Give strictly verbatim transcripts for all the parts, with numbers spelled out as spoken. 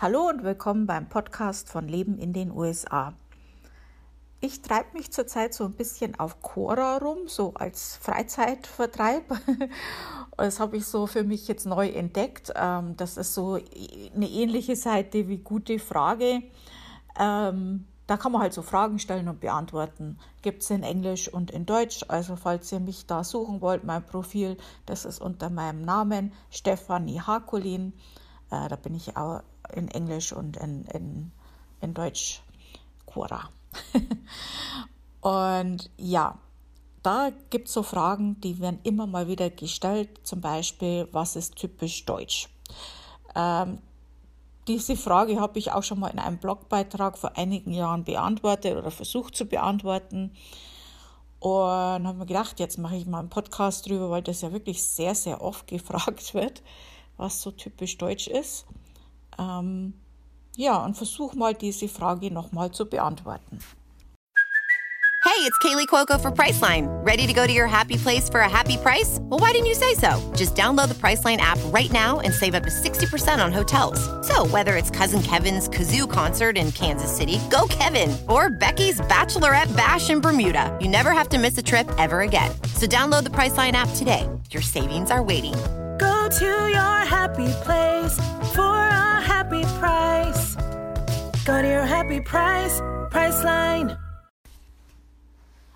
Hallo und willkommen beim Podcast von Leben in den U S A. Ich treibe mich zurzeit so ein bisschen auf Quora rum, so als Freizeitvertreib. Das habe ich so für mich jetzt neu entdeckt. Das ist so eine ähnliche Seite wie Gute Frage. Da kann man halt so Fragen stellen und beantworten. Gibt es in Englisch und in Deutsch. Also falls ihr mich da suchen wollt, mein Profil, das ist unter meinem Namen Stefanie Harkulin. Da bin ich auch in Englisch und in, in, in Deutsch Quora. Und ja, da gibt es so Fragen, die werden immer mal wieder gestellt. Zum Beispiel, was ist typisch deutsch? Ähm, diese Frage habe ich auch schon mal in einem Blogbeitrag vor einigen Jahren beantwortet oder versucht zu beantworten. Und habe mir gedacht, jetzt mache ich mal einen Podcast drüber, weil das ja wirklich sehr, sehr oft gefragt wird, was so typisch deutsch ist. Ähm, ja, und versuch mal, diese Frage nochmal zu beantworten. Hey, it's Kaylee Cuoco for Priceline. Ready to go to your happy place for a happy price? Well, why didn't you say so? Just download the Priceline app right now and save up to sixty percent on hotels. So whether it's Cousin Kevin's Kazoo Concert in Kansas City, go Kevin! Or Becky's Bachelorette Bash in Bermuda, you never have to miss a trip ever again. So download the Priceline app today. Your savings are waiting. Go to your happy place for a happy price. Go to your happy price, Priceline.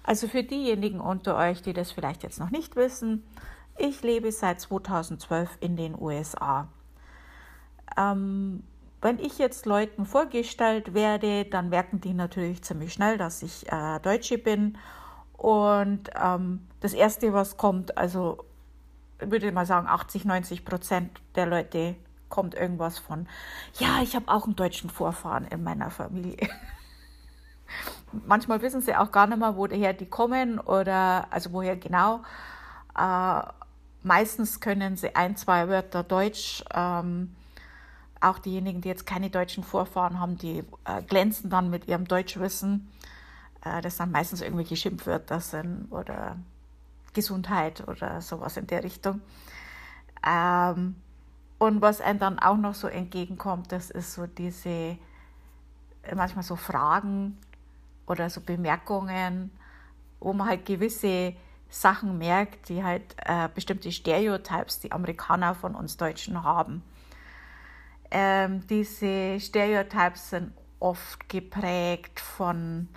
Also für diejenigen unter euch, die das vielleicht jetzt noch nicht wissen, ich lebe seit zweitausendzwölf in den U S A. Ähm, wenn ich jetzt Leuten vorgestellt werde, dann merken die natürlich ziemlich schnell, dass ich äh, Deutsche bin. Und ähm, das Erste, was kommt, also ich würde mal sagen, achtzig, neunzig Prozent der Leute kommt irgendwas von, ja, ich habe auch einen deutschen Vorfahren in meiner Familie. Manchmal wissen sie auch gar nicht mehr, woher die kommen oder also woher genau. Äh, meistens können sie ein, zwei Wörter Deutsch. Ähm, auch diejenigen, die jetzt keine deutschen Vorfahren haben, die äh, glänzen dann mit ihrem Deutschwissen. Äh, das dann meistens irgendwelche Schimpfwörter sind oder Gesundheit oder sowas in der Richtung. Ähm, und was einem dann auch noch so entgegenkommt, das ist so diese, manchmal so Fragen oder so Bemerkungen, wo man halt gewisse Sachen merkt, die halt äh, bestimmte Stereotypes, die Amerikaner von uns Deutschen haben. Ähm, diese Stereotypes sind oft geprägt von,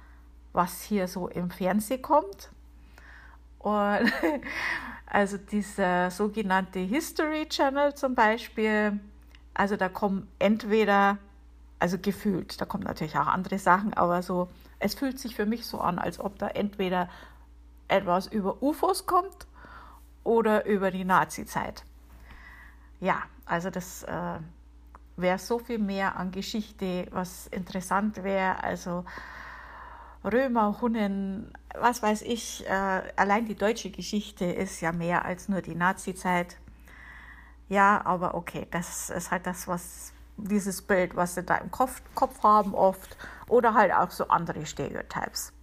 was hier so im Fernsehen kommt. Und also dieser sogenannte History Channel zum Beispiel, also da kommen entweder, also gefühlt, da kommen natürlich auch andere Sachen, aber so, es fühlt sich für mich so an, als ob da entweder etwas über U F Os kommt oder über die Nazi-Zeit. Ja, also das äh, wäre so viel mehr an Geschichte, was interessant wäre, also Römer, Hunnen, was weiß ich, äh, allein die deutsche Geschichte ist ja mehr als nur die Nazi-Zeit. Ja, aber okay, das ist halt das, was dieses Bild, was sie da im Kopf, Kopf haben oft oder halt auch so andere Stereotypes.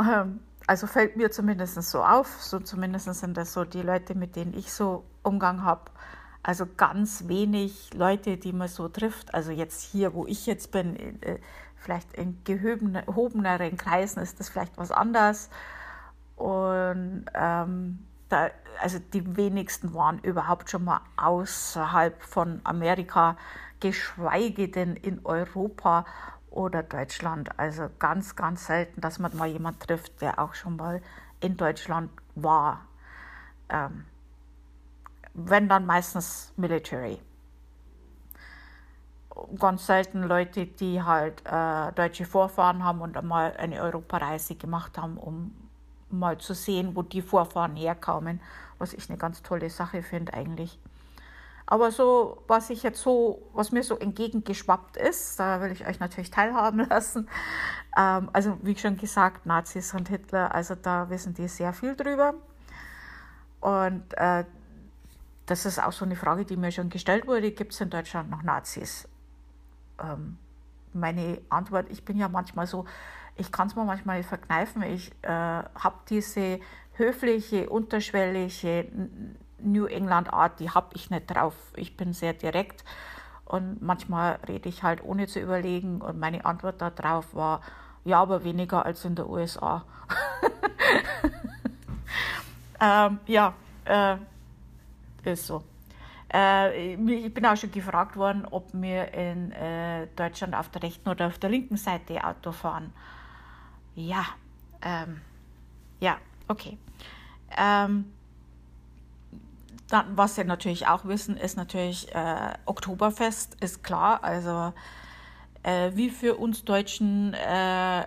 Ähm, also fällt mir zumindest so auf, so zumindest sind das so die Leute, mit denen ich so Umgang habe. Also ganz wenig Leute, die man so trifft, also jetzt hier, wo ich jetzt bin, äh, vielleicht in gehobeneren Kreisen ist das vielleicht was anderes. Und ähm, da, also die wenigsten waren überhaupt schon mal außerhalb von Amerika, geschweige denn in Europa oder Deutschland. Also ganz, ganz selten, dass man mal jemanden trifft, der auch schon mal in Deutschland war. Ähm, wenn dann meistens Military. Ganz selten Leute, die halt äh, deutsche Vorfahren haben und einmal eine Europareise gemacht haben, um mal zu sehen, wo die Vorfahren herkamen, was ich eine ganz tolle Sache finde eigentlich. Aber so, was ich jetzt so, was mir so entgegengeschwappt ist, da will ich euch natürlich teilhaben lassen. Ähm, also wie schon gesagt, Nazis und Hitler, also da wissen die sehr viel drüber. Und äh, das ist auch so eine Frage, die mir schon gestellt wurde, gibt es in Deutschland noch Nazis? Meine Antwort, ich bin ja manchmal so, ich kann es mir manchmal verkneifen, ich äh, habe diese höfliche, unterschwellige New England Art, die habe ich nicht drauf. Ich bin sehr direkt Und manchmal rede ich halt ohne zu überlegen und meine Antwort darauf war, ja, aber weniger als in der U S A. ähm, ja, äh, ist so. Äh, ich bin auch schon gefragt worden, ob wir in äh, Deutschland auf der rechten oder auf der linken Seite Auto fahren. Ja, ähm, ja, okay. Ähm, Dann, was Sie natürlich auch wissen, ist natürlich äh, Oktoberfest, ist klar. Also äh, wie für uns Deutschen äh,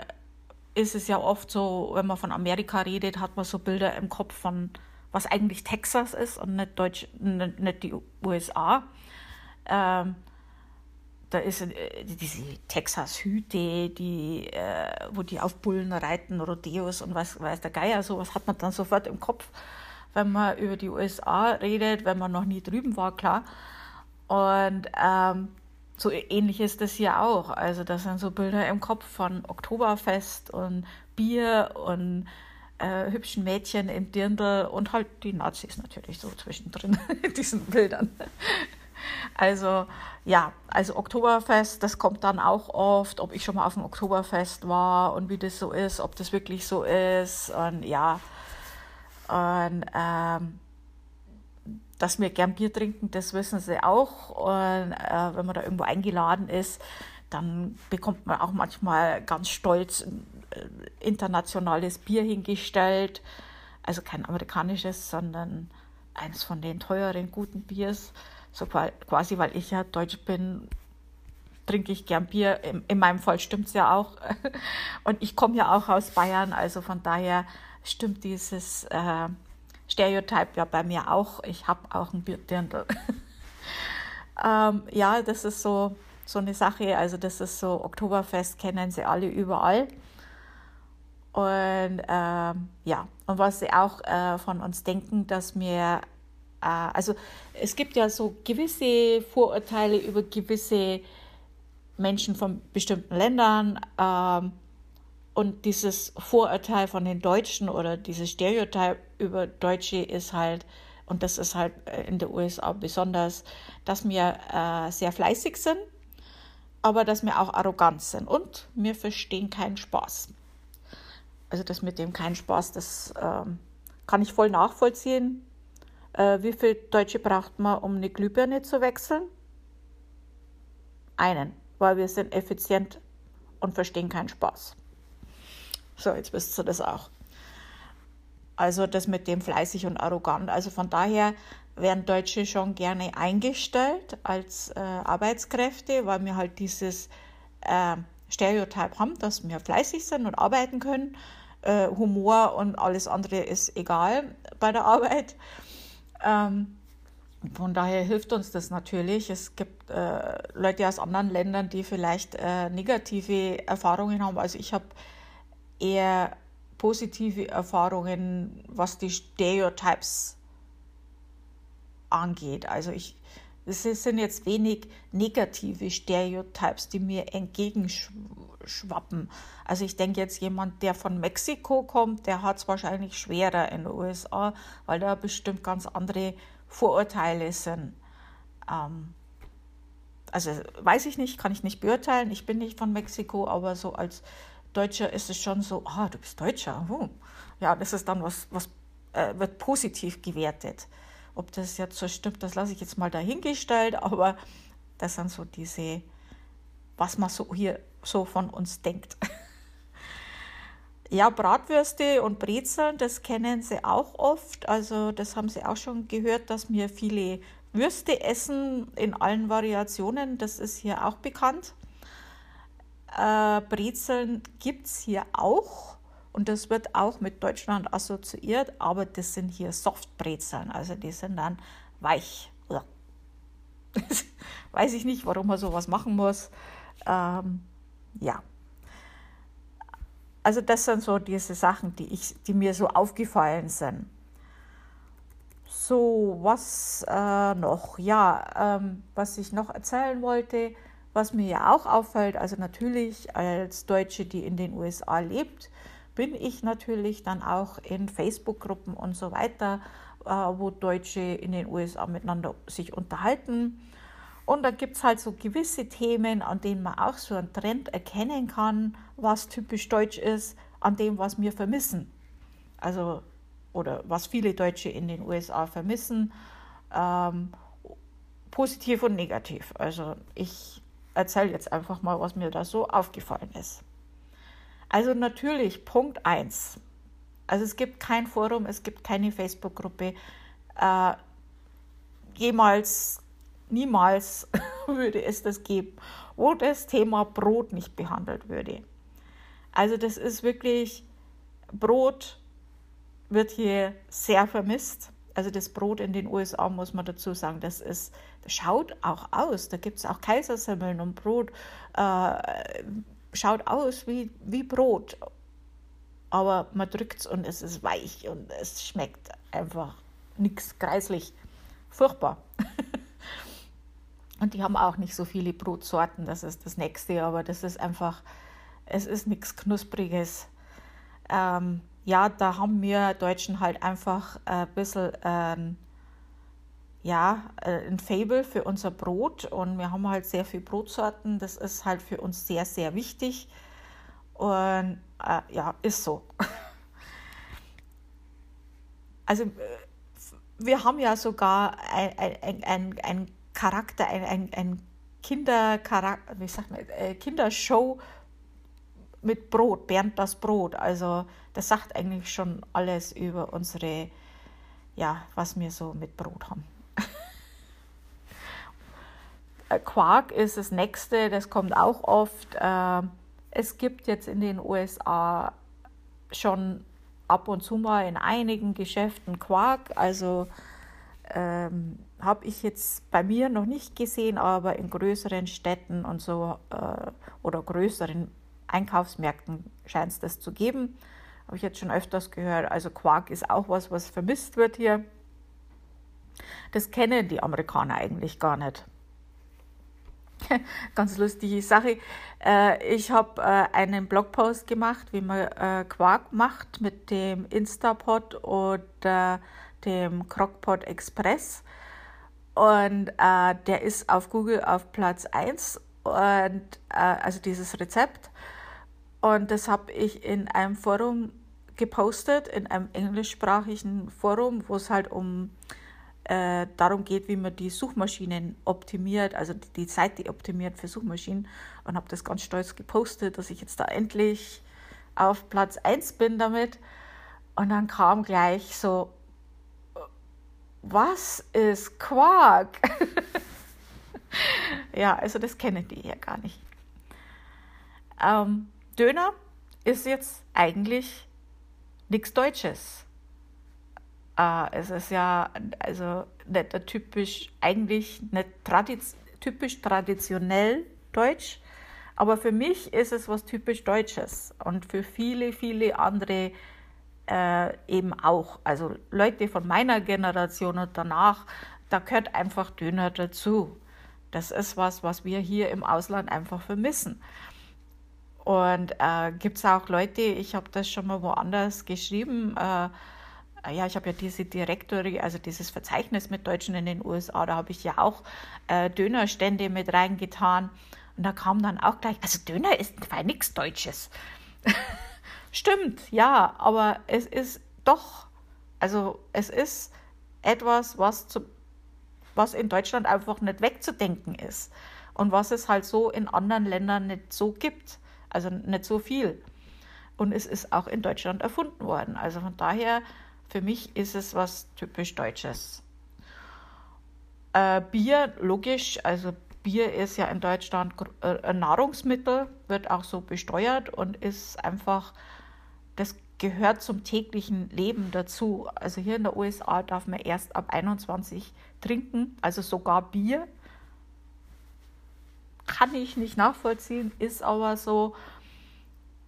ist es ja oft so, wenn man von Amerika redet, hat man so Bilder im Kopf von, was eigentlich Texas ist und nicht, Deutsch, nicht, nicht die U S A. Ähm, da ist äh, diese Texas-Hüte, die, äh, wo die auf Bullen reiten, Rodeos und was weiß der Geier, sowas hat man dann sofort im Kopf. Wenn man über die U S A redet, wenn man noch nie drüben war, klar. Und ähm, so ähnlich ist das hier auch. Also das sind so Bilder im Kopf von Oktoberfest und Bier und äh, hübschen Mädchen im Dirndl und halt die Nazis natürlich so zwischendrin in diesen Bildern. Also ja, also Oktoberfest, das kommt dann auch oft, ob ich schon mal auf dem Oktoberfest war und wie das so ist, ob das wirklich so ist und ja. Und ähm, dass wir gern Bier trinken, das wissen sie auch. Und äh, wenn man da irgendwo eingeladen ist, dann bekommt man auch manchmal ganz stolz ein äh, internationales Bier hingestellt. Also kein amerikanisches, sondern eins von den teuren, guten Biers. So quasi, weil ich ja Deutsch bin, trinke ich gern Bier. In, in meinem Fall stimmt es ja auch. Und ich komme ja auch aus Bayern, also von daher stimmt dieses äh, Stereotyp ja bei mir auch. Ich habe auch ein Bierdirndl. ähm, ja, das ist so, so eine Sache. Also das ist so, Oktoberfest kennen sie alle überall. Und ähm, ja, und was sie auch äh, von uns denken, dass wir, äh, also es gibt ja so gewisse Vorurteile über gewisse Menschen von bestimmten Ländern, ähm, und dieses Vorurteil von den Deutschen oder dieses Stereotyp über Deutsche ist halt, und das ist halt in den U S A besonders, dass wir äh, sehr fleißig sind, aber dass wir auch arrogant sind und wir verstehen keinen Spaß. Also das mit dem keinen Spaß, das ähm, kann ich voll nachvollziehen. Äh, wie viele Deutsche braucht man, um eine Glühbirne zu wechseln? Einen, weil wir sind effizient und verstehen keinen Spaß. So, jetzt wisst ihr das auch. Also das mit dem fleißig und arrogant. Also von daher werden Deutsche schon gerne eingestellt als äh, Arbeitskräfte, weil wir halt dieses äh, Stereotyp haben, dass wir fleißig sind und arbeiten können. Äh, Humor und alles andere ist egal bei der Arbeit. Ähm, von daher hilft uns das natürlich. Es gibt äh, Leute aus anderen Ländern, die vielleicht äh, negative Erfahrungen haben. Also ich habe eher positive Erfahrungen, was die Stereotypes angeht. Also ich, es sind jetzt wenig negative Stereotypes, die mir entgegenschwappen. Also ich denke jetzt, jemand, der von Mexiko kommt, der hat es wahrscheinlich schwerer in den U S A, weil da bestimmt ganz andere Vorurteile sind. Ähm, also weiß ich nicht, kann ich nicht beurteilen. Ich bin nicht von Mexiko, aber so als Deutscher ist es schon so, ah, du bist Deutscher. Oh. Ja, das ist dann was, was äh, wird positiv gewertet. Ob das jetzt so stimmt, das lasse ich jetzt mal dahingestellt, aber das sind so diese, was man so hier so von uns denkt. Ja, Bratwürste und Brezeln, das kennen sie auch oft. Also das haben sie auch schon gehört, dass wir viele Würste essen in allen Variationen. Das ist hier auch bekannt. Äh, Brezeln gibt es hier auch und das wird auch mit Deutschland assoziiert, aber das sind hier Softbrezeln, also die sind dann weich. Ja. Weiß ich nicht, warum man sowas machen muss. Ähm, ja. Also das sind so diese Sachen, die, ich, die mir so aufgefallen sind. So, was äh, noch? Ja, ähm, was ich noch erzählen wollte. Was mir ja auch auffällt, also natürlich als Deutsche, die in den U S A lebt, bin ich natürlich dann auch in Facebook-Gruppen und so weiter, äh, wo Deutsche in den U S A miteinander sich unterhalten. Und da gibt es halt so gewisse Themen, an denen man auch so einen Trend erkennen kann, was typisch deutsch ist, an dem, was wir vermissen. Also, oder was viele Deutsche in den U S A vermissen, ähm, positiv und negativ. Also ich erzähle jetzt einfach mal, was mir da so aufgefallen ist. Also natürlich, Punkt eins. Also es gibt kein Forum, es gibt keine Facebook-Gruppe. Äh, jemals, niemals würde es das geben, wo das Thema Brot nicht behandelt würde. Also das ist wirklich, Brot wird hier sehr vermisst. Also das Brot in den U S A, muss man dazu sagen, das ist, das schaut auch aus. Da gibt es auch Kaisersemmeln und Brot. Äh, schaut aus wie, wie Brot. Aber man drückt es und es ist weich und es schmeckt einfach nichts, kreislich. Furchtbar. Und die haben auch nicht so viele Brotsorten, das ist das Nächste, aber das ist einfach, es ist nichts Knuspriges. Ähm, ja, da haben wir Deutschen halt einfach ein bisschen ähm, ja, ein Faible für unser Brot und wir haben halt sehr viele Brotsorten, das ist halt für uns sehr, sehr wichtig. Und äh, ja, ist so. Also wir haben ja sogar ein, ein, ein, ein Charakter, ein, ein, ein Kindercharakter, wie sagt man, äh, Kindershow mit Brot, Bernd das Brot. Also das sagt eigentlich schon alles über unsere, ja, was wir so mit Brot haben. Quark ist das Nächste, das kommt auch oft. Äh, Es gibt jetzt in den U S A schon ab und zu mal in einigen Geschäften Quark. Also ähm, habe ich jetzt bei mir noch nicht gesehen, aber in größeren Städten und so äh, oder größeren Einkaufsmärkten scheint es das zu geben. Habe ich jetzt schon öfters gehört. Also Quark ist auch was, was vermisst wird hier. Das kennen die Amerikaner eigentlich gar nicht. Ganz lustige Sache. Ich habe einen Blogpost gemacht, wie man Quark macht mit dem Instapot oder dem Crockpot Express. Und der ist auf Google auf Platz eins, und, also dieses Rezept. Und das habe ich in einem Forum gepostet, in einem englischsprachigen Forum, wo es halt um Äh, darum geht, wie man die Suchmaschinen optimiert, also die, die Seite optimiert für Suchmaschinen, und habe das ganz stolz gepostet, dass ich jetzt da endlich auf Platz eins bin damit, und dann kam gleich so, was ist Quark? Ja, also das kennen die ja gar nicht. Ähm, Döner ist jetzt eigentlich nichts Deutsches. Uh, es ist ja also nicht der typisch, eigentlich nicht tradiz- typisch traditionell deutsch, aber für mich ist es was typisch Deutsches und für viele, viele andere äh, eben auch. Also Leute von meiner Generation und danach, da gehört einfach Döner dazu. Das ist was, was wir hier im Ausland einfach vermissen. Und äh, gibt es auch Leute, ich habe das schon mal woanders geschrieben, äh, ja, ich habe ja diese Directory, also dieses Verzeichnis mit Deutschen in den U S A, da habe ich ja auch äh, Dönerstände mit reingetan. Und da kam dann auch gleich, also Döner ist nichts Deutsches. Stimmt, ja, aber es ist doch, also es ist etwas, was, zu, was in Deutschland einfach nicht wegzudenken ist. Und was es halt so in anderen Ländern nicht so gibt, also nicht so viel. Und es ist auch in Deutschland erfunden worden. Also von daher, für mich ist es was typisch Deutsches. Äh, Bier, logisch, also Bier ist ja in Deutschland ein Nahrungsmittel, wird auch so besteuert und ist einfach, das gehört zum täglichen Leben dazu. Also hier in der U S A darf man erst ab einundzwanzig trinken, also sogar Bier. Kann ich nicht nachvollziehen, ist aber so.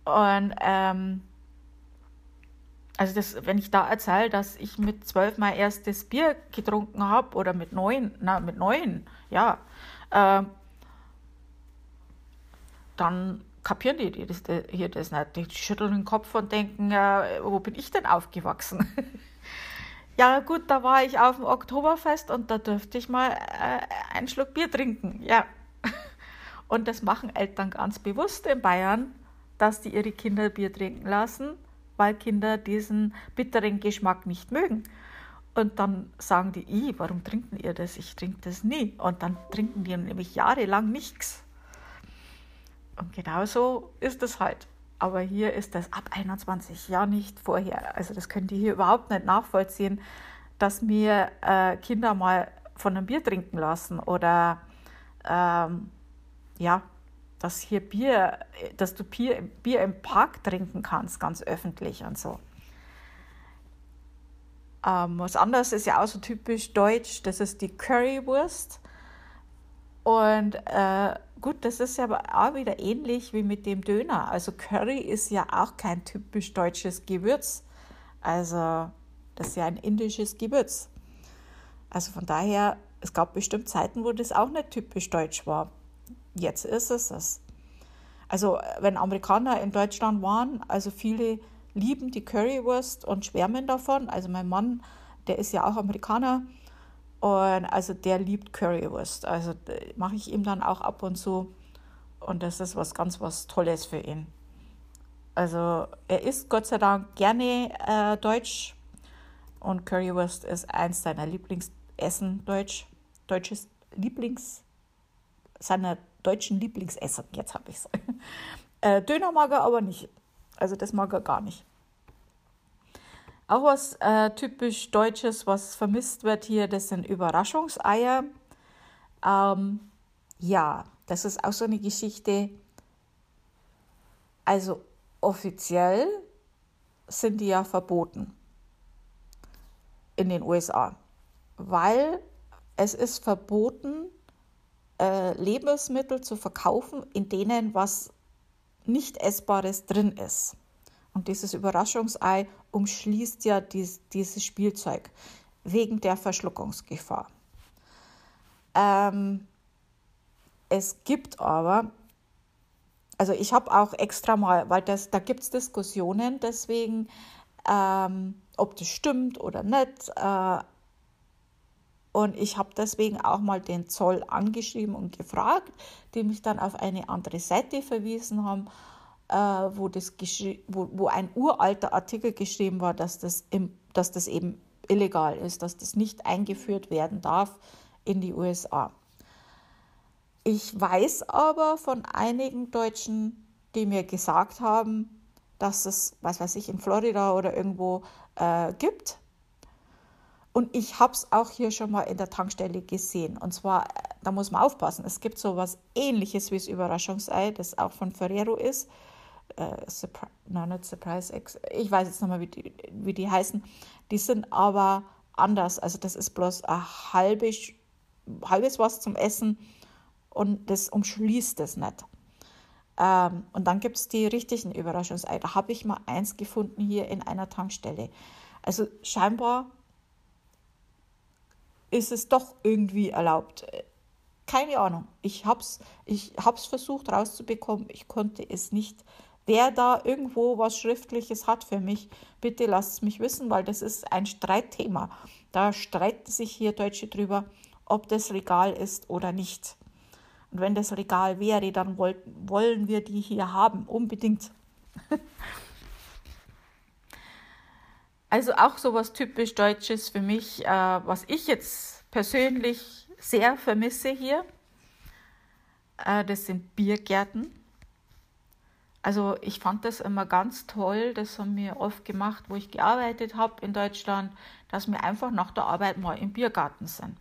Und ähm, Also das, wenn ich da erzähle, dass ich mit zwölf mein erstes Bier getrunken habe oder mit neun, na mit neun, ja, äh, dann kapieren die, die das, hier das nicht. Die schütteln den Kopf und denken, äh, wo bin ich denn aufgewachsen? Ja gut, da war ich auf dem Oktoberfest und da durfte ich mal äh, einen Schluck Bier trinken. Ja. Und das machen Eltern ganz bewusst in Bayern, dass die ihre Kinder Bier trinken lassen, weil Kinder diesen bitteren Geschmack nicht mögen. Und dann sagen die, I, warum trinken ihr das? Ich trinke das nie. Und dann trinken die nämlich jahrelang nichts. Und genau so ist es halt. Aber hier ist das ab einundzwanzig, ja nicht vorher. Also das könnt ihr hier überhaupt nicht nachvollziehen, dass mir äh, Kinder mal von einem Bier trinken lassen oder ähm, ja, dass hier Bier, dass du Bier, Bier im Park trinken kannst, ganz öffentlich und so. Ähm, was anderes ist ja auch so typisch deutsch, das ist die Currywurst. Und äh, gut, das ist ja aber auch wieder ähnlich wie mit dem Döner. Also Curry ist ja auch kein typisch deutsches Gewürz. Also das ist ja ein indisches Gewürz. Also von daher, es gab bestimmt Zeiten, wo das auch nicht typisch deutsch war. Jetzt ist es es. Also wenn Amerikaner in Deutschland waren, also viele lieben die Currywurst und schwärmen davon. Also mein Mann, der ist ja auch Amerikaner. Und also der liebt Currywurst, also mache ich ihm dann auch ab und zu und das ist was ganz was Tolles für ihn. Also er isst Gott sei Dank gerne äh, Deutsch und Currywurst ist eins seiner Lieblingsessen, Deutsch, deutsches Lieblings, seiner deutschen Lieblingsessen, jetzt habe ich es. äh, Döner mag er aber nicht, also das mag er gar nicht. Auch was äh, typisch Deutsches, was vermisst wird hier, das sind Überraschungseier. Ähm, ja, das ist auch so eine Geschichte. Also offiziell sind die ja verboten in den U S A, weil es ist verboten, äh, Lebensmittel zu verkaufen, in denen was nicht Essbares drin ist. Und dieses Überraschungsei umschließt ja dies, dieses Spielzeug wegen der Verschluckungsgefahr. Ähm, es gibt aber, also ich habe auch extra mal, weil das, da gibt es Diskussionen deswegen, ähm, ob das stimmt oder nicht. Äh, und ich habe deswegen auch mal den Zoll angeschrieben und gefragt, die mich dann auf eine andere Seite verwiesen haben, Wo, das geschri- wo, wo ein uralter Artikel geschrieben war, dass das, im, dass das eben illegal ist, dass das nicht eingeführt werden darf in die U S A. Ich weiß aber von einigen Deutschen, die mir gesagt haben, dass es, was weiß ich, in Florida oder irgendwo äh, gibt. Und ich habe es auch hier schon mal in der Tankstelle gesehen. Und zwar, da muss man aufpassen, es gibt so etwas Ähnliches wie das Überraschungsei, das auch von Ferrero ist. Uh, Surpri- no, not Surprise Eggs. Ich weiß jetzt nochmal, wie die, wie die heißen. Die sind aber anders. Also das ist bloß ein halbes, halbes was zum Essen und das umschließt das nicht. Ähm, und dann gibt es die richtigen Überraschungsei. Da habe ich mal eins gefunden hier in einer Tankstelle. Also scheinbar ist es doch irgendwie erlaubt. Keine Ahnung. Ich habe es ich hab's versucht rauszubekommen. Ich konnte es nicht. Wer da irgendwo was Schriftliches hat für mich, bitte lasst es mich wissen, weil das ist ein Streitthema. Da streiten sich hier Deutsche drüber, ob das legal ist oder nicht. Und wenn das legal wäre, dann wollten, wollen wir die hier haben, unbedingt. Also auch so was typisch Deutsches für mich, äh, was ich jetzt persönlich sehr vermisse hier, äh, das sind Biergärten. Also ich fand das immer ganz toll, das haben wir oft gemacht, wo ich gearbeitet habe in Deutschland, dass wir einfach nach der Arbeit mal im Biergarten sind.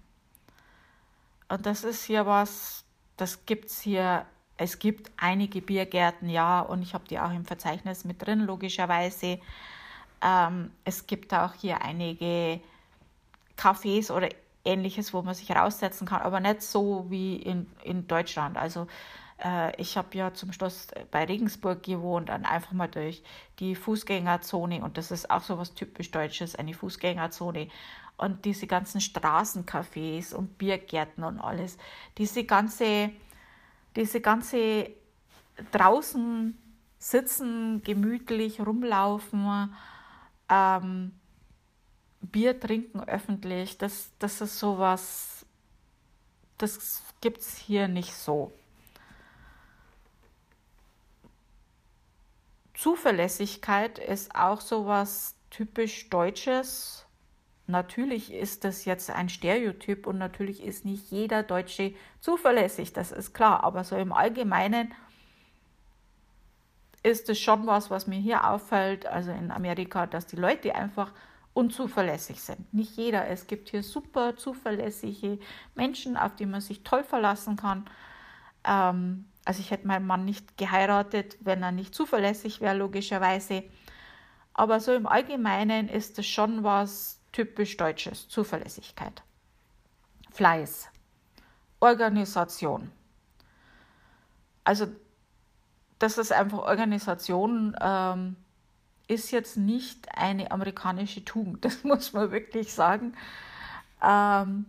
Und das ist hier was, das gibt es hier, es gibt einige Biergärten, ja, und ich habe die auch im Verzeichnis mit drin, logischerweise. Es gibt auch hier einige Cafés oder Ähnliches, wo man sich raussetzen kann, aber nicht so wie in, in Deutschland. Also äh, ich habe ja zum Schluss bei Regensburg gewohnt und einfach mal durch die Fußgängerzone, und das ist auch so was typisch Deutsches, eine Fußgängerzone. Und diese ganzen Straßencafés und Biergärten und alles, diese ganze, diese ganze draußen sitzen, gemütlich rumlaufen, Ähm, Bier trinken öffentlich, das, das ist sowas, das gibt's hier nicht so. Zuverlässigkeit ist auch sowas typisch Deutsches. Natürlich ist das jetzt ein Stereotyp und natürlich ist nicht jeder Deutsche zuverlässig, das ist klar. Aber so im Allgemeinen ist es schon was, was mir hier auffällt, also in Amerika, dass die Leute einfach unzuverlässig sind. Nicht jeder. Es gibt hier super zuverlässige Menschen, auf die man sich toll verlassen kann. Ähm, also ich hätte meinen Mann nicht geheiratet, wenn er nicht zuverlässig wäre, logischerweise. Aber so im Allgemeinen ist es schon was typisch Deutsches, Zuverlässigkeit. Fleiß, Organisation. Also das ist einfach Organisation, ähm, ist jetzt nicht eine amerikanische Tugend, das muss man wirklich sagen. Ähm,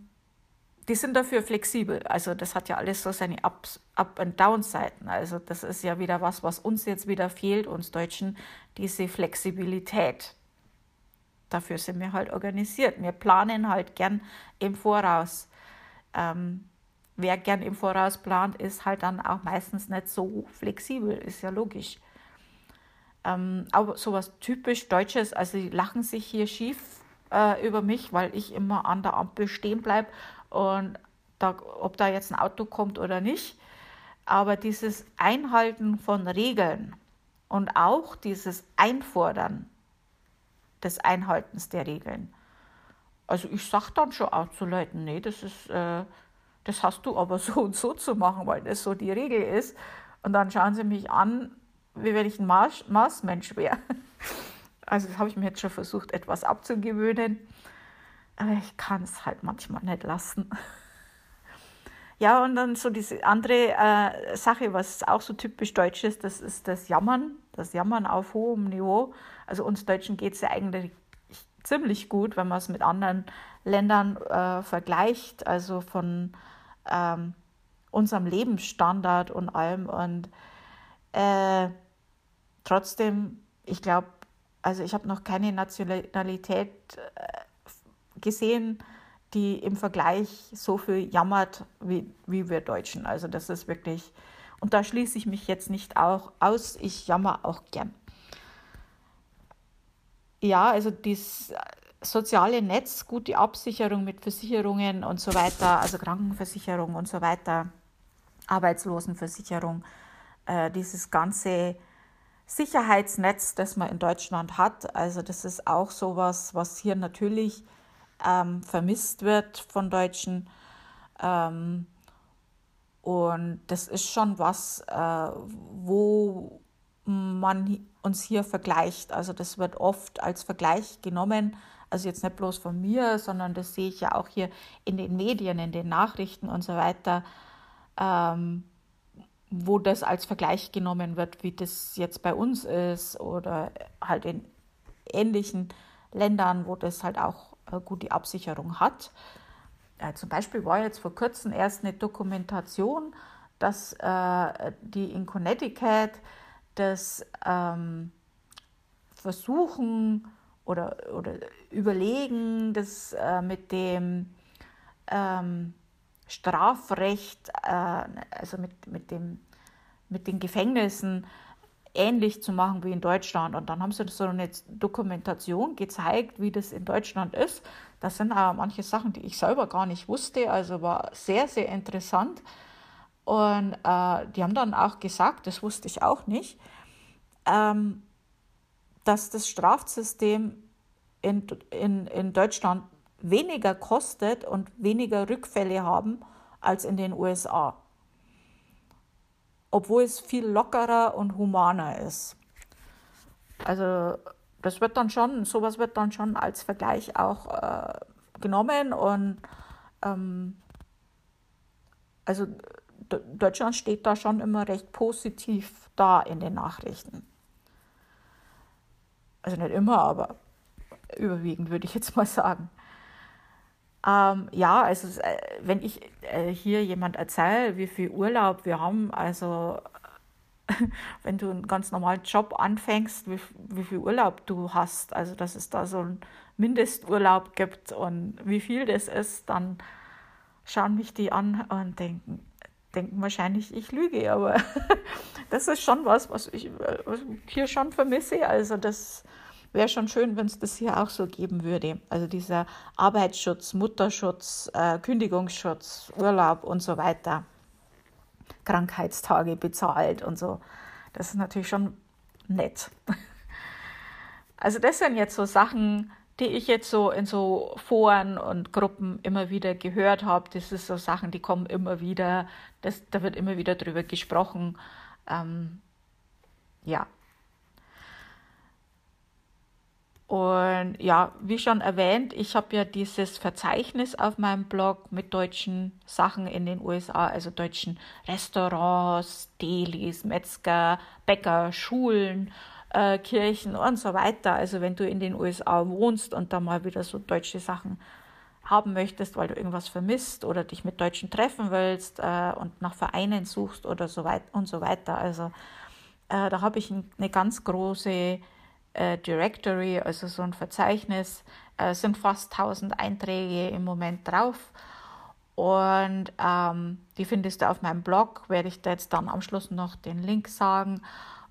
die sind dafür flexibel, also das hat ja alles so seine Ups, Up- und Down-Seiten, also das ist ja wieder was, was uns jetzt wieder fehlt, uns Deutschen, diese Flexibilität. Dafür sind wir halt organisiert, wir planen halt gern im Voraus. Ähm, wer gern im Voraus plant, ist halt dann auch meistens nicht so flexibel, ist ja logisch. Ähm, aber sowas typisch Deutsches, also die lachen sich hier schief äh, über mich, weil ich immer an der Ampel stehen bleibe und da, ob da jetzt ein Auto kommt oder nicht. Aber dieses Einhalten von Regeln und auch dieses Einfordern des Einhaltens der Regeln. Also ich sage dann schon auch zu Leuten, nee, das ist, äh, das hast du aber so und so zu machen, weil das so die Regel ist. Und dann schauen sie mich an, wie wenn ich ein Maß, Maßmensch wäre. Also das habe ich mir jetzt schon versucht, etwas abzugewöhnen. Aber ich kann es halt manchmal nicht lassen. Ja, und dann so diese andere äh, Sache, was auch so typisch deutsch ist, das ist das Jammern. Das Jammern auf hohem Niveau. Also uns Deutschen geht es ja eigentlich ziemlich gut, wenn man es mit anderen Ländern äh, vergleicht. Also von ähm, unserem Lebensstandard und allem. Und Äh, trotzdem, ich glaube, also ich habe noch keine Nationalität äh, gesehen, die im Vergleich so viel jammert wie, wie wir Deutschen. Also das ist wirklich, und da schließe ich mich jetzt nicht auch aus, ich jammer auch gern. Ja, also das soziale Netz, gute Absicherung mit Versicherungen und so weiter, also Krankenversicherung und so weiter, Arbeitslosenversicherung, dieses ganze Sicherheitsnetz, das man in Deutschland hat, also das ist auch sowas, was hier natürlich ähm, vermisst wird von Deutschen. Ähm, und das ist schon was, äh, wo man uns hier vergleicht. Also das wird oft als Vergleich genommen, also jetzt nicht bloß von mir, sondern das sehe ich ja auch hier in den Medien, in den Nachrichten und so weiter, ähm, wo das als Vergleich genommen wird, wie das jetzt bei uns ist oder halt in ähnlichen Ländern, wo das halt auch gute Absicherung hat. Ja, zum Beispiel war jetzt vor kurzem erst eine Dokumentation, dass äh, die in Connecticut das ähm, versuchen oder, oder überlegen, das äh, mit dem ähm, Strafrecht, also mit, mit, dem, mit den Gefängnissen ähnlich zu machen wie in Deutschland. Und dann haben sie so eine Dokumentation gezeigt, wie das in Deutschland ist. Das sind aber manche Sachen, die ich selber gar nicht wusste, also war sehr, sehr interessant. Und äh, die haben dann auch gesagt, das wusste ich auch nicht, ähm, dass das Strafsystem in, in, in Deutschland weniger kostet und weniger Rückfälle haben als in den U S A. Obwohl es viel lockerer und humaner ist. Also das wird dann schon, sowas wird dann schon als Vergleich auch äh, genommen und ähm, also D- Deutschland steht da schon immer recht positiv da in den Nachrichten. Also nicht immer, aber überwiegend würde ich jetzt mal sagen. Ähm, ja, also äh, wenn ich äh, hier jemand erzähle, wie viel Urlaub wir haben, also wenn du einen ganz normalen Job anfängst, wie, wie viel Urlaub du hast, also dass es da so ein Mindesturlaub gibt und wie viel das ist, dann schauen mich die an und denken, denken wahrscheinlich, ich lüge, aber das ist schon was, was ich hier schon vermisse. Also das wäre schon schön, wenn es das hier auch so geben würde. Also dieser Arbeitsschutz, Mutterschutz, äh, Kündigungsschutz, Urlaub und so weiter, Krankheitstage bezahlt und so. Das ist natürlich schon nett. Also das sind jetzt so Sachen, die ich jetzt so in so Foren und Gruppen immer wieder gehört habe. Das ist so Sachen, die kommen immer wieder. Das, da wird immer wieder drüber gesprochen. Ähm, ja. Und ja, wie schon erwähnt, ich habe ja dieses Verzeichnis auf meinem Blog mit deutschen Sachen in den U S A, also deutschen Restaurants, Delis, Metzger, Bäcker, Schulen, äh, Kirchen und so weiter. Also wenn du in den U S A wohnst und da mal wieder so deutsche Sachen haben möchtest, weil du irgendwas vermisst oder dich mit Deutschen treffen willst äh, und nach Vereinen suchst oder so weit und so weiter. Also äh, da habe ich eine ganz große Directory, also so ein Verzeichnis, es sind fast tausend Einträge im Moment drauf und ähm, die findest du auf meinem Blog, werde ich da jetzt dann am Schluss noch den Link sagen,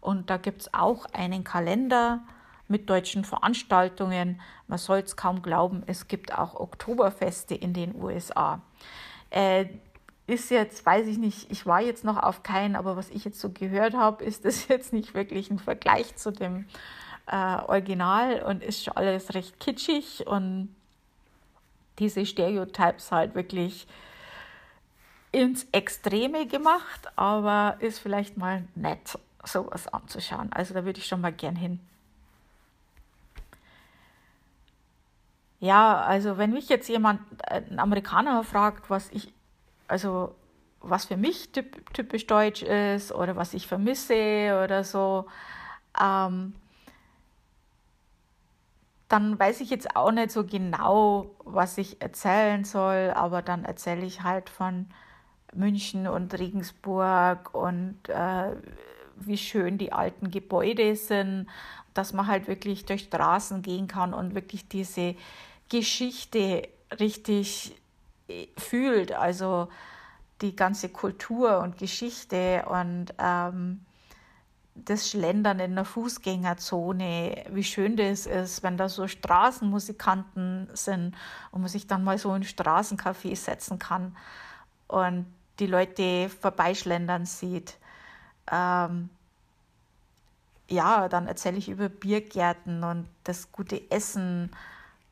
und da gibt es auch einen Kalender mit deutschen Veranstaltungen. Man soll es kaum glauben, es gibt auch Oktoberfeste in den U S A. Äh, Ist jetzt, weiß ich nicht, ich war jetzt noch auf keinen, aber was ich jetzt so gehört habe, ist das jetzt nicht wirklich ein Vergleich zu dem äh, Original und ist schon alles recht kitschig und diese Stereotypes halt wirklich ins Extreme gemacht, aber ist vielleicht mal nett, sowas anzuschauen. Also da würde ich schon mal gern hin. Ja, also wenn mich jetzt jemand, ein Amerikaner, fragt, was ich Also was für mich typisch deutsch ist oder was ich vermisse oder so, ähm, dann weiß ich jetzt auch nicht so genau, was ich erzählen soll, aber dann erzähle ich halt von München und Regensburg und äh, wie schön die alten Gebäude sind, dass man halt wirklich durch Straßen gehen kann und wirklich diese Geschichte richtig fühlt, also die ganze Kultur und Geschichte und ähm, das Schlendern in der Fußgängerzone, wie schön das ist, wenn da so Straßenmusikanten sind und man sich dann mal so in ein Straßencafé setzen kann und die Leute vorbeischlendern sieht. Ähm, ja, dann erzähle ich über Biergärten und das gute Essen.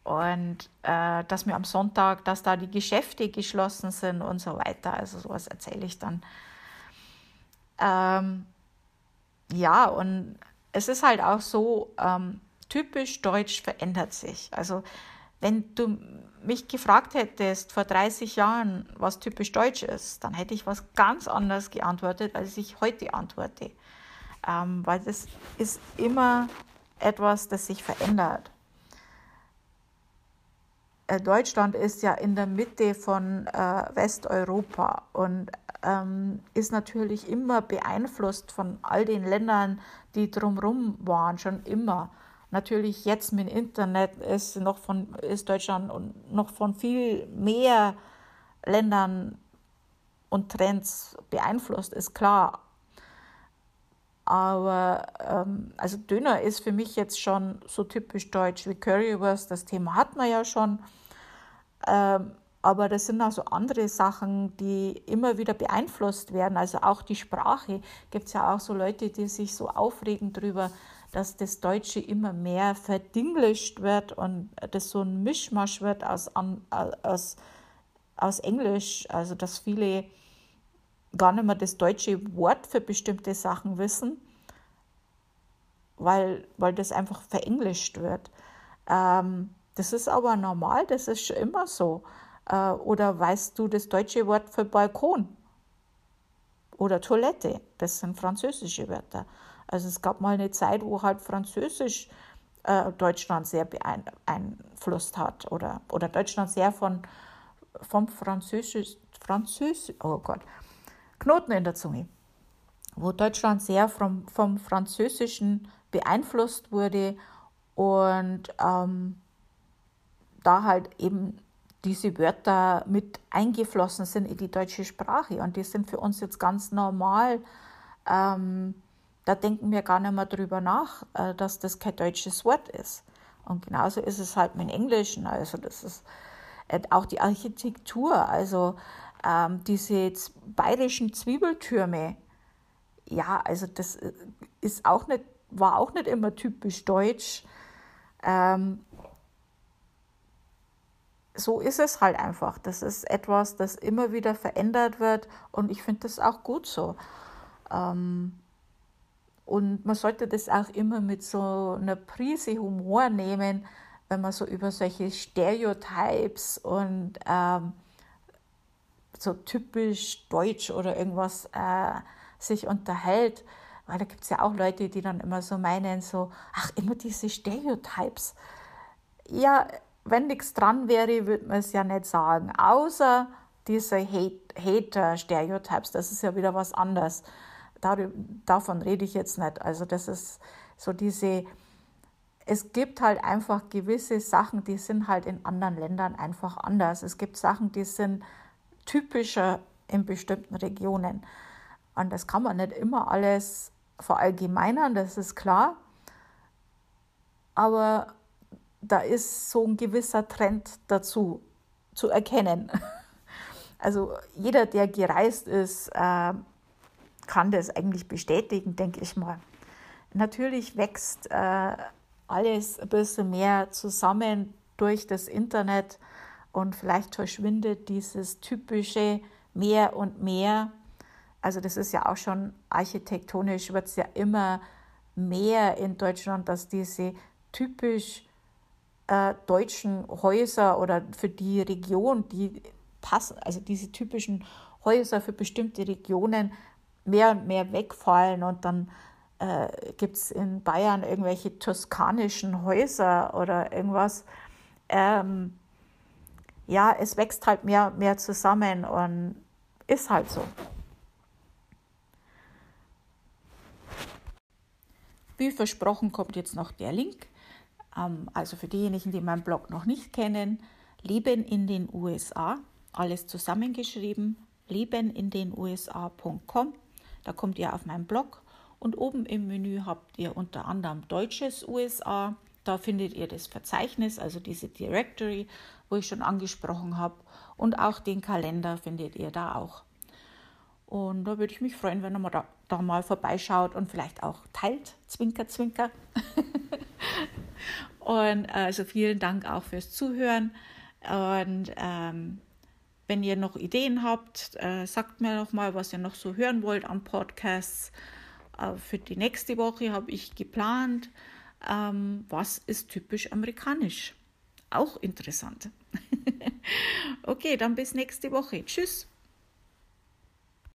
Und äh, dass mir am Sonntag, dass da die Geschäfte geschlossen sind und so weiter. Also sowas erzähle ich dann. Ähm, ja, und es ist halt auch so, ähm, typisch deutsch verändert sich. Also wenn du mich gefragt hättest vor dreißig Jahren, was typisch deutsch ist, dann hätte ich was ganz anderes geantwortet, als ich heute antworte. Ähm, weil das ist immer etwas, das sich verändert. Deutschland ist ja in der Mitte von äh, Westeuropa und ähm, ist natürlich immer beeinflusst von all den Ländern, die drumherum waren, schon immer. Natürlich jetzt mit Internet ist, noch von, ist Deutschland noch von viel mehr Ländern und Trends beeinflusst, ist klar. Aber ähm, also Döner ist für mich jetzt schon so typisch deutsch wie Currywurst, das Thema hat man ja schon. Ähm, aber das sind auch so andere Sachen, die immer wieder beeinflusst werden. Also auch die Sprache, gibt es ja auch so Leute, die sich so aufregen drüber, dass das Deutsche immer mehr verdinglischt wird und das so ein Mischmasch wird aus, aus, aus Englisch, also dass viele gar nicht mehr das deutsche Wort für bestimmte Sachen wissen, weil, weil das einfach verenglischt wird. Ähm, das ist aber normal, das ist schon immer so. Äh, oder weißt du das deutsche Wort für Balkon oder Toilette? Das sind französische Wörter. Also es gab mal eine Zeit, wo halt Französisch äh, Deutschland sehr beeinflusst hat oder, oder Deutschland sehr von, vom Französisch, Französisch, oh Gott, Knoten in der Zunge, wo Deutschland sehr vom, vom Französischen beeinflusst wurde und ähm, da halt eben diese Wörter mit eingeflossen sind in die deutsche Sprache. Und die sind für uns jetzt ganz normal. Ähm, da denken wir gar nicht mehr drüber nach, äh, dass das kein deutsches Wort ist. Und genauso ist es halt mit dem Englischen. Also das ist äh, auch die Architektur. Also ähm, diese z- bayerischen Zwiebeltürme. Ja, also das ist auch nicht, war auch nicht immer typisch deutsch. Ähm, So ist es halt einfach. Das ist etwas, das immer wieder verändert wird, und ich finde das auch gut so. Ähm, und man sollte das auch immer mit so einer Prise Humor nehmen, wenn man so über solche Stereotypes und ähm, so typisch deutsch oder irgendwas äh, sich unterhält. Weil da gibt es ja auch Leute, die dann immer so meinen, so, ach, immer diese Stereotypes. Ja, wenn nichts dran wäre, würde man es ja nicht sagen. Außer diese Hater-Stereotypes, das ist ja wieder was anderes. Darüber, davon rede ich jetzt nicht. Also das ist so diese, es gibt halt einfach gewisse Sachen, die sind halt in anderen Ländern einfach anders. Es gibt Sachen, die sind typischer in bestimmten Regionen. Und das kann man nicht immer alles verallgemeinern, das ist klar. Aber da ist so ein gewisser Trend dazu zu erkennen. Also jeder, der gereist ist, äh, kann das eigentlich bestätigen, denke ich mal. Natürlich wächst äh, alles ein bisschen mehr zusammen durch das Internet, und vielleicht verschwindet dieses typische mehr und mehr. Also das ist ja auch schon architektonisch, wird es ja immer mehr in Deutschland, dass diese typisch Äh, deutschen Häuser oder für die Region, die passen, also diese typischen Häuser für bestimmte Regionen mehr und mehr wegfallen, und dann äh, gibt es in Bayern irgendwelche toskanischen Häuser oder irgendwas. Ähm, ja, es wächst halt mehr und mehr zusammen und ist halt so. Wie versprochen kommt jetzt noch der Link. Also für diejenigen, die meinen Blog noch nicht kennen, Leben in den U S A, alles zusammengeschrieben, leben in den U S A Punkt com. Da kommt ihr auf meinen Blog, und oben im Menü habt ihr unter anderem Deutsches U S A. Da findet ihr das Verzeichnis, also diese Directory, wo ich schon angesprochen habe, und auch den Kalender findet ihr da auch. Und da würde ich mich freuen, wenn ihr mal da, da mal vorbeischaut und vielleicht auch teilt, Zwinker, Zwinker. Und also vielen Dank auch fürs Zuhören, und ähm, wenn ihr noch Ideen habt, äh, sagt mir noch mal, was ihr noch so hören wollt an Podcasts. Äh, für die nächste Woche habe ich geplant, ähm, was ist typisch amerikanisch? Auch interessant. Okay, dann bis nächste Woche. Tschüss.